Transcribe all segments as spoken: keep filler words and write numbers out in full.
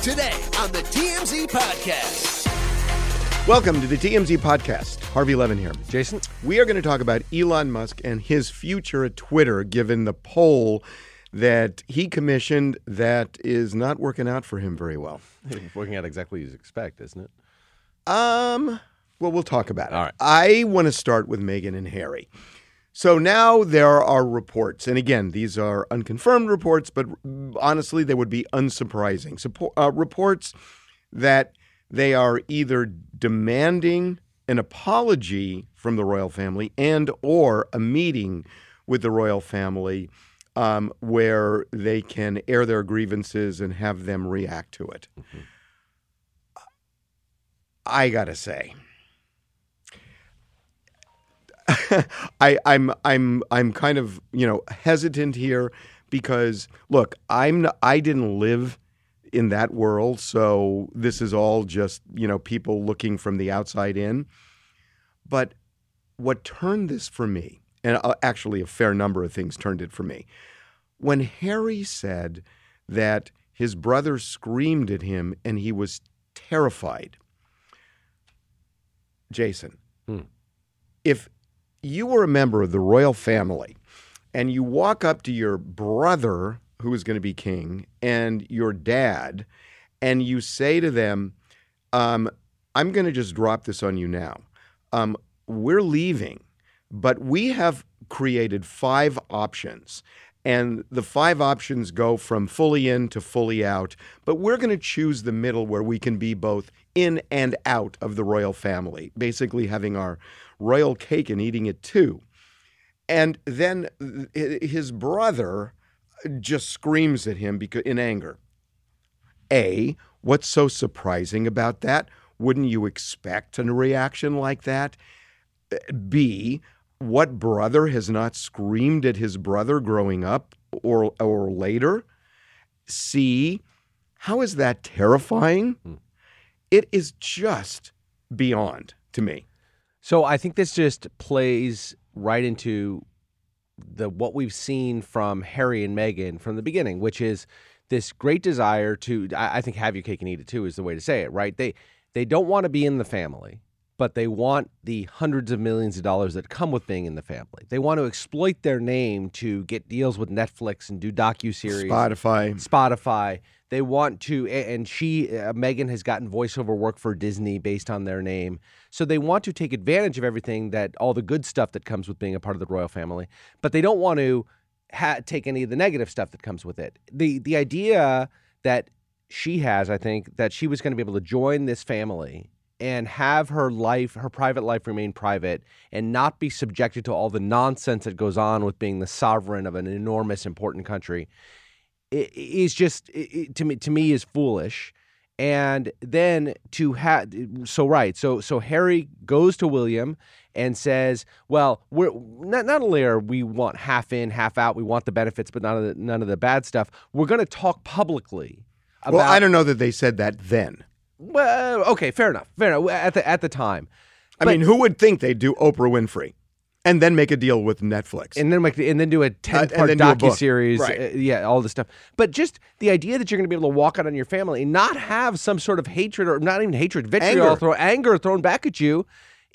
Today on the T M Z Podcast. Welcome to the T M Z Podcast. Harvey Levin here. Jason. We are going to talk about Elon Musk and his future at Twitter, given the poll that he commissioned that is not working out for him very well. It's working out exactly as you expect, isn't it? Um. Well, we'll talk about it. All right. I want to start with Meghan and Harry. So now there are reports, and again, these are unconfirmed reports, but honestly, they would be unsurprising. Support, uh, reports that they are either demanding an apology from the royal family and or a meeting with the royal family um, where they can air their grievances and have them react to it. Mm-hmm. I gotta say... I, I'm I'm I'm kind of you know hesitant here because look I'm not, I didn't live in that world, so this is all just you know people looking from the outside in. But what turned this for me, and actually a fair number of things turned it for me, when Harry said that his brother screamed at him and he was terrified. Jason, hmm. if you were a member of the royal family, and you walk up to your brother, who is going to be king, and your dad, and you say to them, um, I'm going to just drop this on you now. Um, we're leaving, but we have created five options, and the five options go from fully in to fully out, but we're going to choose the middle where we can be both in and out of the royal family, basically having our royal cake and eating it too. And then his brother just screams at him because in anger. A, what's so surprising about that? Wouldn't you expect a reaction like that? B, what brother has not screamed at his brother growing up or or later? C, how is that terrifying? It is just beyond to me. So I think this just plays right into the what we've seen from Harry and Meghan from the beginning, which is this great desire to, I think, have your cake and eat it too is the way to say it, right? They they don't want to be in the family, but they want the hundreds of millions of dollars that come with being in the family. They want to exploit their name to get deals with Netflix and do docuseries. Spotify. Spotify. They want to, and she, uh, Meghan has gotten voiceover work for Disney based on their name. So they want to take advantage of everything that, all the good stuff that comes with being a part of the royal family, but they don't want to ha- take any of the negative stuff that comes with it. The, the idea that she has, I think, that she was going to be able to join this family and have her life, her private life remain private and not be subjected to all the nonsense that goes on with being the sovereign of an enormous, important country is just, it, to me, to me is foolish. And then to have, so right, so so Harry goes to William and says, well, we're not, not only are we want half in, half out, we want the benefits, but none of the, none of the bad stuff. We're going to talk publicly about... Well, I don't know that they said that then. Well, okay, fair enough. Fair enough. At the at the time, but, I mean, who would think they'd do Oprah Winfrey, and then make a deal with Netflix, and then make and then do a ten part uh, docuseries, right. uh, yeah, all this stuff. But just the idea that you're going to be able to walk out on your family and not have some sort of hatred, or not even hatred, vitriol, anger, throw, anger thrown back at you,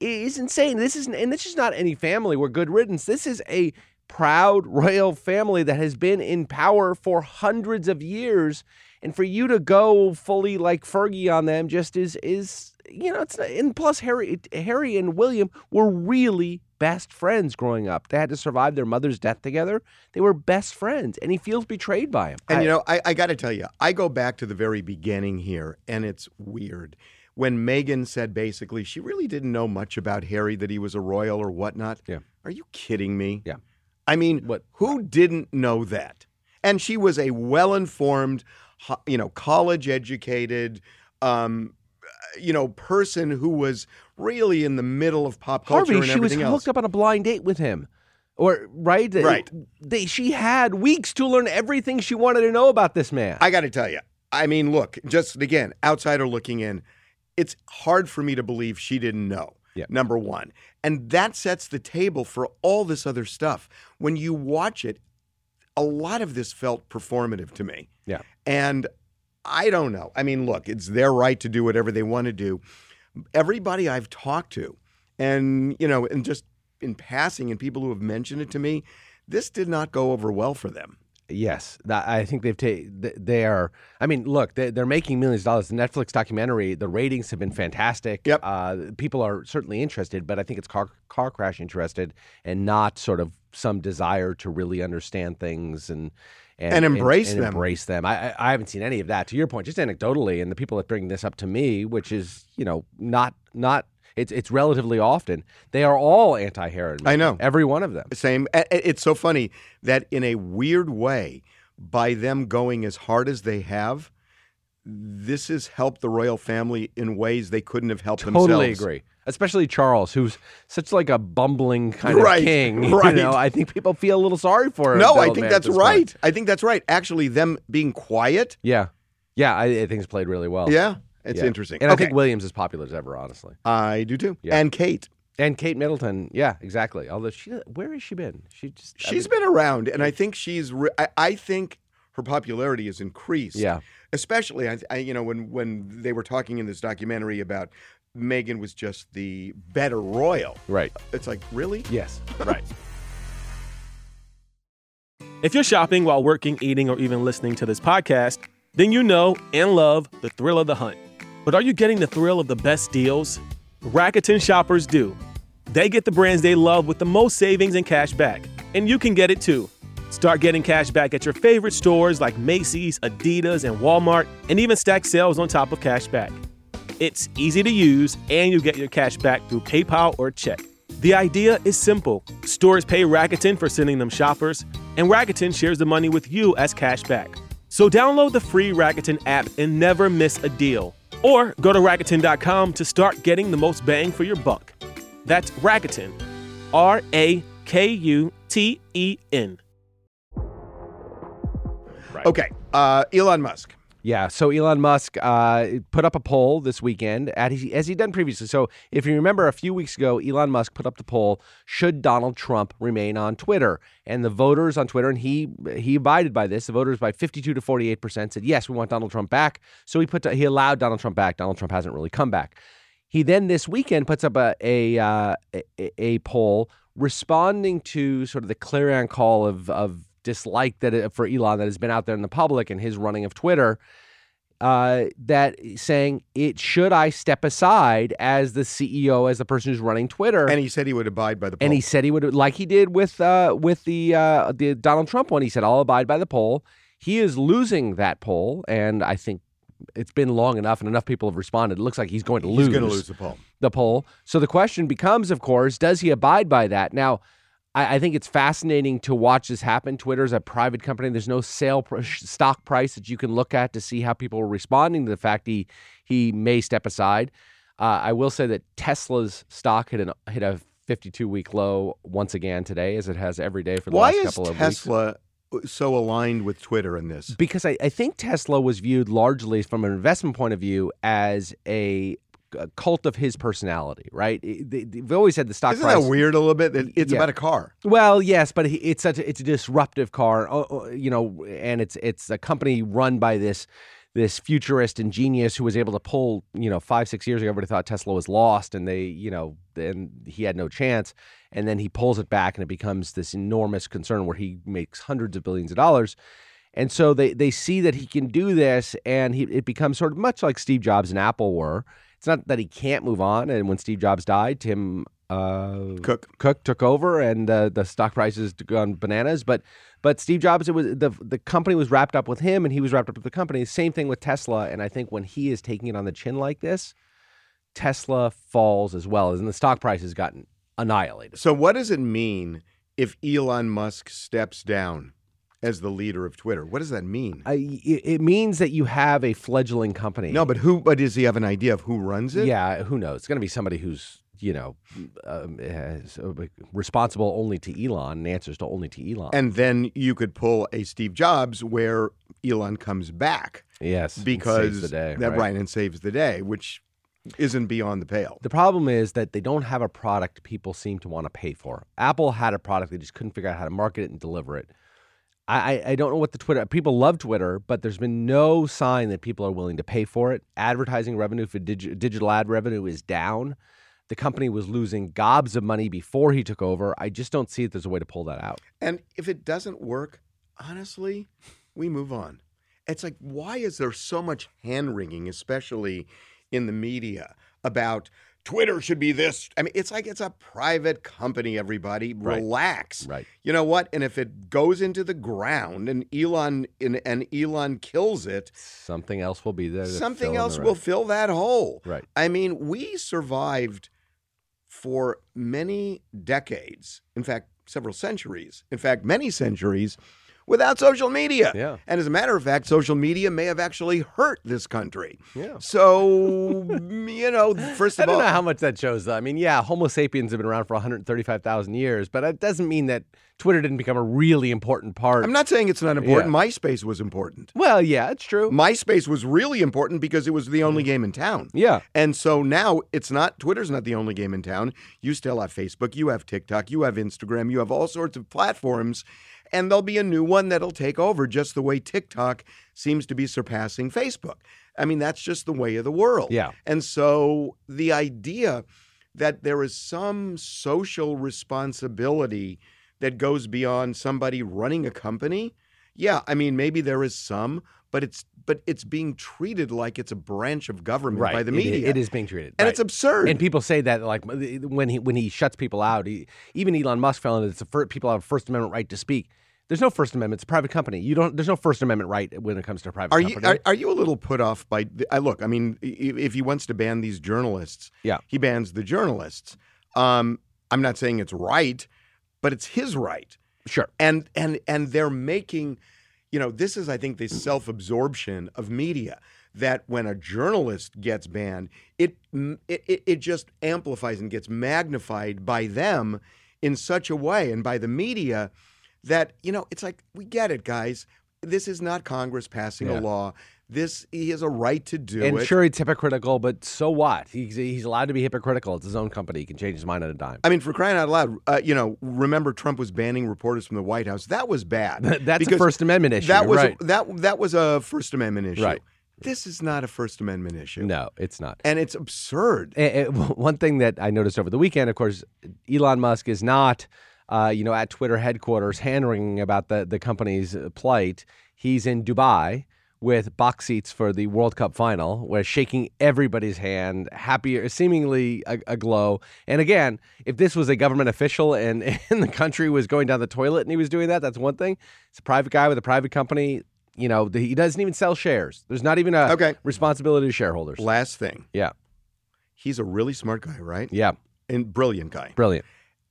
is insane. This is and this is not any family where good riddance. This is a proud royal family that has been in power for hundreds of years. And for you to go fully like Fergie on them just is, is you know, it's not, and plus Harry Harry and William were really best friends growing up. They had to survive their mother's death together. They were best friends, and he feels betrayed by him. And, I, you know, I, I got to tell you, I go back to the very beginning here, and it's weird. When Meghan said basically she really didn't know much about Harry, that he was a royal or whatnot. Yeah. Are you kidding me? Yeah. I mean, what? Who didn't know that? And she was a well-informed, you know, college-educated, um, you know, person who was really in the middle of pop culture Harvey, and everything else. She was hooked up on a blind date with him. Or right? Right. They, she had weeks to learn everything she wanted to know about this man. I got to tell you, I mean, look, just again, outsider looking in, it's hard for me to believe she didn't know, yeah. number one. And that sets the table for all this other stuff. When you watch it, a lot of this felt performative to me. Yeah. And I don't know. I mean, look, it's their right to do whatever they want to do. Everybody I've talked to and, you know, and just in passing and people who have mentioned it to me, this did not go over well for them. Yes, I think they've ta- they are. I mean, look, they're making millions of dollars. The Netflix documentary, the ratings have been fantastic. Yep. Uh, people are certainly interested, but I think it's car car crash interested and not sort of some desire to really understand things and and, and embrace and, and them. Embrace them. I I haven't seen any of that. To your point, just anecdotally, and the people that bring this up to me, which is you know not not. It's it's relatively often. They are all anti-Harry. I know. Every one of them. Same. It's so funny that in a weird way, by them going as hard as they have, this has helped the royal family in ways they couldn't have helped totally themselves. Totally agree. Especially Charles, who's such like a bumbling kind right, of king. Right. You know, I think people feel a little sorry for him. No, I think that's right. Point. I think that's right. Actually, them being quiet. Yeah. Yeah, I, I think it's played really well. Yeah. It's yeah. interesting. And okay. I think William's as popular as ever, honestly. I do too. Yeah. And Kate. And Kate Middleton. Yeah, exactly. Although, she, where has she been? She just, she's I mean, been around, and I think she's. Re- I, I think her popularity has increased. Yeah. Especially, I, I, you know, when, when they were talking in this documentary about Meghan was just the better royal. Right. It's like, really? Yes. Right. If you're shopping while working, eating, or even listening to this podcast, then you know and love the thrill of the hunt. But are you getting the thrill of the best deals? Rakuten shoppers do. They get the brands they love with the most savings and cash back. And you can get it too. Start getting cash back at your favorite stores like Macy's, Adidas, and Walmart, and even stack sales on top of cash back. It's easy to use, and you get your cash back through PayPal or check. The idea is simple. Stores pay Rakuten for sending them shoppers, and Rakuten shares the money with you as cash back. So download the free Rakuten app and never miss a deal. Or go to Rakuten dot com to start getting the most bang for your buck. That's Rakuten. R A K U T E N. Right. Okay. Uh, Elon Musk. Yeah. So Elon Musk uh, put up a poll this weekend, at, as he'd done previously. So if you remember a few weeks ago, Elon Musk put up the poll, should Donald Trump remain on Twitter? And the voters on Twitter, and he he abided by this, the voters by fifty-two to forty-eight percent said, yes, we want Donald Trump back. So he put he allowed Donald Trump back. Donald Trump hasn't really come back. He then this weekend puts up a a, uh, a, a poll responding to sort of the clarion call of of dislike that it, for Elon that has been out there in the public and his running of Twitter, uh, that saying, it should I step aside as the C E O, as the person who's running Twitter? And he said he would abide by the poll. And he said he would, like he did with uh, with the uh, the Donald Trump one. He said, I'll abide by the poll. He is losing that poll, and I think it's been long enough, and enough people have responded. It looks like he's going to lose. He's going to lose the poll. The poll. So the question becomes, of course, does he abide by that? Now, I think it's fascinating to watch this happen. Twitter's a private company. There's no sale pr- stock price that you can look at to see how people are responding to the fact he he may step aside. Uh, I will say that Tesla's stock hit, an, hit a fifty-two week low once again today, as it has every day for the Why last couple of Tesla- weeks. So aligned with Twitter in this? Because I, I think Tesla was viewed largely from an investment point of view as a a cult of his personality, right? They've always had the stock Isn't price. Isn't that weird a little bit? It's yeah. about a car. Well, yes, but it's such a, it's a disruptive car, you know, and it's it's a company run by this this futurist and genius who was able to pull, you know, five, six years ago, everybody thought Tesla was lost and they, you know, and he had no chance. And then he pulls it back and it becomes this enormous concern where he makes hundreds of billions of dollars. And so they, they see that he can do this and he, it becomes sort of much like Steve Jobs and Apple were. It's not that he can't move on, and when Steve Jobs died, Tim uh, Cook Cook took over, and uh, the stock price has gone bananas. But but Steve Jobs, it was the the company was wrapped up with him, and he was wrapped up with the company. Same thing with Tesla, and I think when he is taking it on the chin like this, Tesla falls as well, and the stock price has gotten annihilated. So what does it mean if Elon Musk steps down? as the leader of Twitter. What does that mean? Uh, it means that you have a fledgling company. No, but who? But does he have an idea of who runs it? Yeah, who knows? It's going to be somebody who's, you know, um, responsible only to Elon and answers to only to Elon. And then you could pull a Steve Jobs where Elon comes back. Yes, because and saves the day, that right? right and saves the day, which isn't beyond the pale. The problem is that they don't have a product people seem to want to pay for. Apple had a product, they just couldn't figure out how to market it and deliver it. I, I don't know what the Twitter, people love Twitter, but there's been no sign that people are willing to pay for it. Advertising revenue for dig, digital ad revenue is down. The company was losing gobs of money before he took over. I just don't see that there's a way to pull that out. And if it doesn't work, honestly, we move on. It's like, why is there so much hand-wringing, especially in the media, about Twitter should be this? I mean, it's like it's a private company, everybody. Right. Relax. Right. You know what? And if it goes into the ground and Elon and, and Elon kills it, something else will be there. Something else will fill that hole. Right. I mean, we survived for many decades, in fact, several centuries, in fact, many centuries, without social media. Yeah. And as a matter of fact, social media may have actually hurt this country. Yeah. So, you know, first of all, I don't know how much that shows, though. I mean, yeah, Homo sapiens have been around for one hundred thirty-five thousand years, but it doesn't mean that Twitter didn't become a really important part. I'm not saying it's not important. Yeah. MySpace was important. Well, yeah, it's true. MySpace was really important because it was the only game in town. Yeah. And so now it's not, Twitter's not the only game in town. You still have Facebook, you have TikTok, you have Instagram, you have all sorts of platforms. And there'll be a new one that'll take over, just the way TikTok seems to be surpassing Facebook. I mean, that's just the way of the world. Yeah. And so the idea that there is some social responsibility that goes beyond somebody running a company, yeah, I mean, maybe there is some, but it's but it's being treated like it's a branch of government right. by the media. It, it is being treated. And right. it's absurd. And people say that, like, when he when he shuts people out, he, even Elon Musk fell into the first, people have a First Amendment right to speak. There's no First Amendment. It's a private company. You don't. There's no First Amendment right when it comes to a private are company. You, are, are you a little put off by – I look, I mean, if he wants to ban these journalists, yeah. he bans the journalists. Um, I'm not saying it's right, but it's his right. Sure. And, and, and they're making – you know, this is, I think, the self-absorption of media, that when a journalist gets banned, it, it it just amplifies and gets magnified by them in such a way and by the media that, you know, it's like, we get it, guys. This is not Congress passing yeah. a law. This, he has a right to do and it. And sure, it's hypocritical, but so what? He's, he's allowed to be hypocritical. It's his own company. He can change his mind at a dime. I mean, for crying out loud, uh, you know, remember Trump was banning reporters from the White House. That was bad. That's a First Amendment issue. That was, right. a, that, that was a First Amendment issue. Right. This is not a First Amendment issue. No, it's not. And it's absurd. It, it, one thing that I noticed over the weekend, of course, Elon Musk is not, uh, you know, at Twitter headquarters hand-wringing about the, the company's plight. He's in Dubai with box seats for the World Cup final, where shaking everybody's hand, happier, seemingly ag- aglow. And again, if this was a government official and, and the country was going down the toilet and he was doing that, that's one thing. It's a private guy with a private company. You know, he doesn't even sell shares. There's not even a okay. responsibility to shareholders. Last thing. Yeah. He's a really smart guy, right? Yeah. And brilliant guy. Brilliant.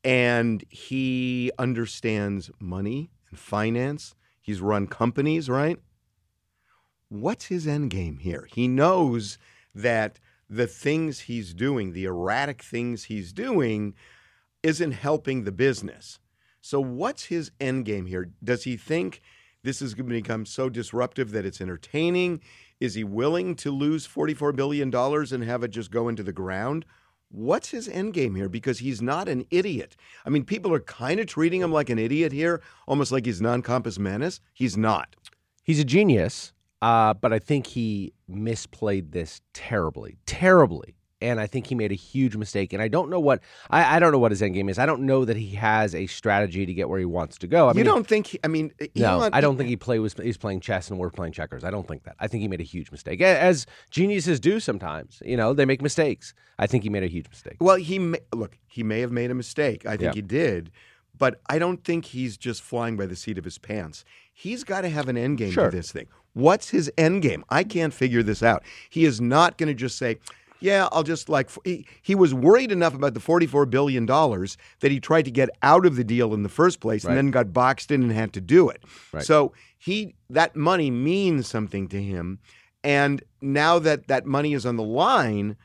And he understands money and finance. He's run companies, right? What's his end game here? He knows that the things he's doing, the erratic things he's doing, isn't helping the business. So what's his end game here? Does he think this is going to become so disruptive that it's entertaining? Is he willing to lose forty-four billion dollars and have it just go into the ground? What's his end game here? Because he's not an idiot. I mean, people are kind of treating him like an idiot here, almost like he's non-compass menace. He's not. He's a genius. Uh, but I think he misplayed this terribly, terribly. And I think he made a huge mistake. And I don't know what I, I don't know what his end game is. I don't know that he has a strategy to get where he wants to go. I you mean, don't think? He, I mean, no, Elon, I don't think he play was he's playing chess and we're playing checkers. I don't think that. I think he made a huge mistake, as geniuses do sometimes. You know, they make mistakes. I think he made a huge mistake. Well, he may, look, he may have made a mistake. I think yeah. he did. But I don't think he's just flying by the seat of his pants. He's got to have an end game sure. to this thing. What's his end game? I can't figure this out. He is not going to just say, yeah, I'll just like, he, he was worried enough about the forty-four billion dollars that he tried to get out of the deal in the first place right. and then got boxed in and had to do it. Right. So he, that money means something to him. And now that that money is on the line,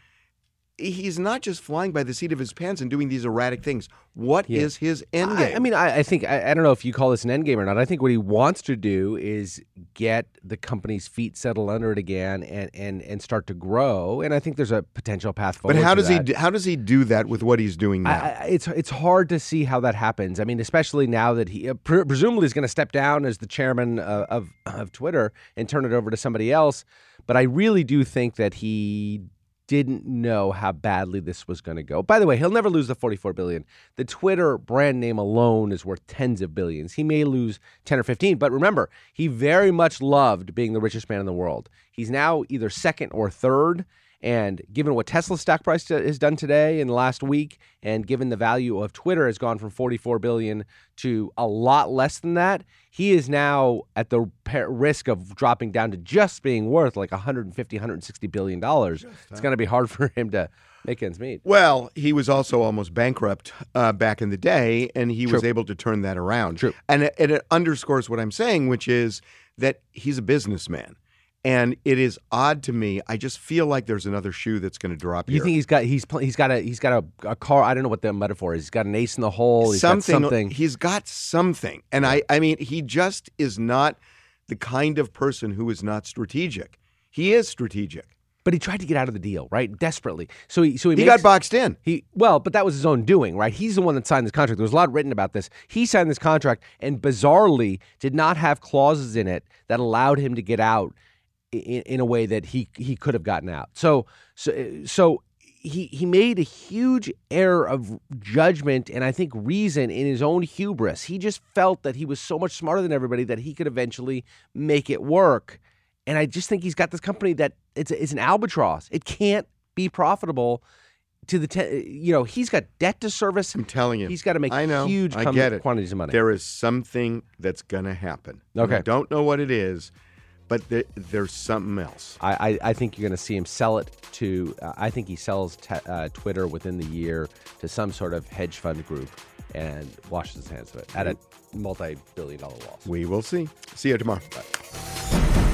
he's not just flying by the seat of his pants and doing these erratic things. What yeah. is his end game? I, I mean, I, I think, I, I don't know if you call this an end game or not. I think what he wants to do is get the company's feet settled under it again and and, and start to grow. And I think there's a potential path forward. But how does that. he how does he do that with what he's doing now? I, I, it's it's hard to see how that happens. I mean, especially now that he uh, pre- presumably is going to step down as the chairman uh, of of Twitter and turn it over to somebody else. But I really do think that he didn't know how badly this was going to go. By the way, he'll never lose the forty-four billion dollars. The Twitter brand name alone is worth tens of billions. He may lose ten or fifteen, but remember, he very much loved being the richest man in the world. He's now either second or third, and given what Tesla's stock price has done today in the last week, and given the value of Twitter has gone from forty-four billion dollars to a lot less than that, he is now at the risk of dropping down to just being worth like one hundred fifty, one hundred sixty billion dollars. Just, uh, it's going to be hard for him to make ends meet. Well, he was also almost bankrupt uh, back in the day, and he True. was able to turn that around. True. And it, it underscores what I'm saying, which is that he's a businessman. And it is odd to me. I just feel like there's another shoe that's going to drop here. You think he's got he's he's got a he's got a, a car. I don't know what the metaphor is. He's got an ace in the hole. He's something, got something. He's got something. And I I mean, he just is not the kind of person who is not strategic. He is strategic. But he tried to get out of the deal, right? Desperately. So he so he, he makes, got boxed in. He well, but that was his own doing, right? He's the one that signed this contract. There was a lot written about this. He signed this contract and bizarrely did not have clauses in it that allowed him to get out In, in a way that he he could have gotten out. So so so he he made a huge error of judgment and I think reason in his own hubris. He just felt that he was so much smarter than everybody that he could eventually make it work. And I just think he's got this company that it's it's an albatross. It can't be profitable. To the te- you know he's got debt to service. I'm telling you, he's got to make I know, huge com- I get it. quantities of money. There is something that's gonna happen. Okay, I don't know what it is. But there, there's something else. I, I, I think you're going to see him sell it to, uh, I think he sells te- uh, Twitter within the year to some sort of hedge fund group and washes his hands of it at a multi-billion dollar loss. We will see. See you tomorrow. Bye.